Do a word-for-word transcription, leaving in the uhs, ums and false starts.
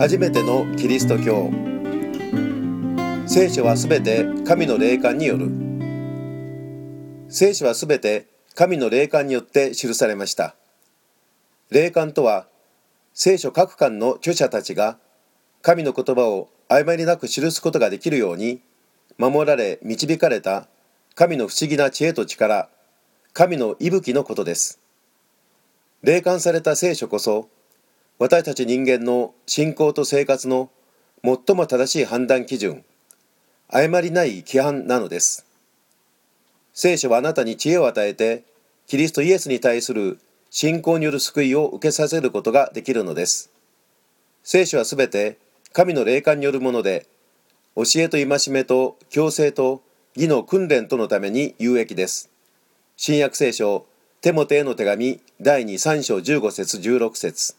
初めてのキリスト教。聖書はすべて神の霊感による。聖書はすべて神の霊感によって記されました。霊感とは、聖書各巻の著者たちが神の言葉を曖昧になく記すことができるように、守られ導かれた神の不思議な知恵と力、神の息吹のことです。霊感された聖書こそ、私たち人間の信仰と生活の最も正しい判断基準、誤りない規範なのです。聖書はあなたに知恵を与えて、キリストイエスに対する信仰による救いを受けさせることができるのです。聖書はすべて神の霊感によるもので、教えと戒めと矯正と義の訓練とのために有益です。新約聖書、テモテへの手紙だいに、さん章じゅうご節じゅうろく節。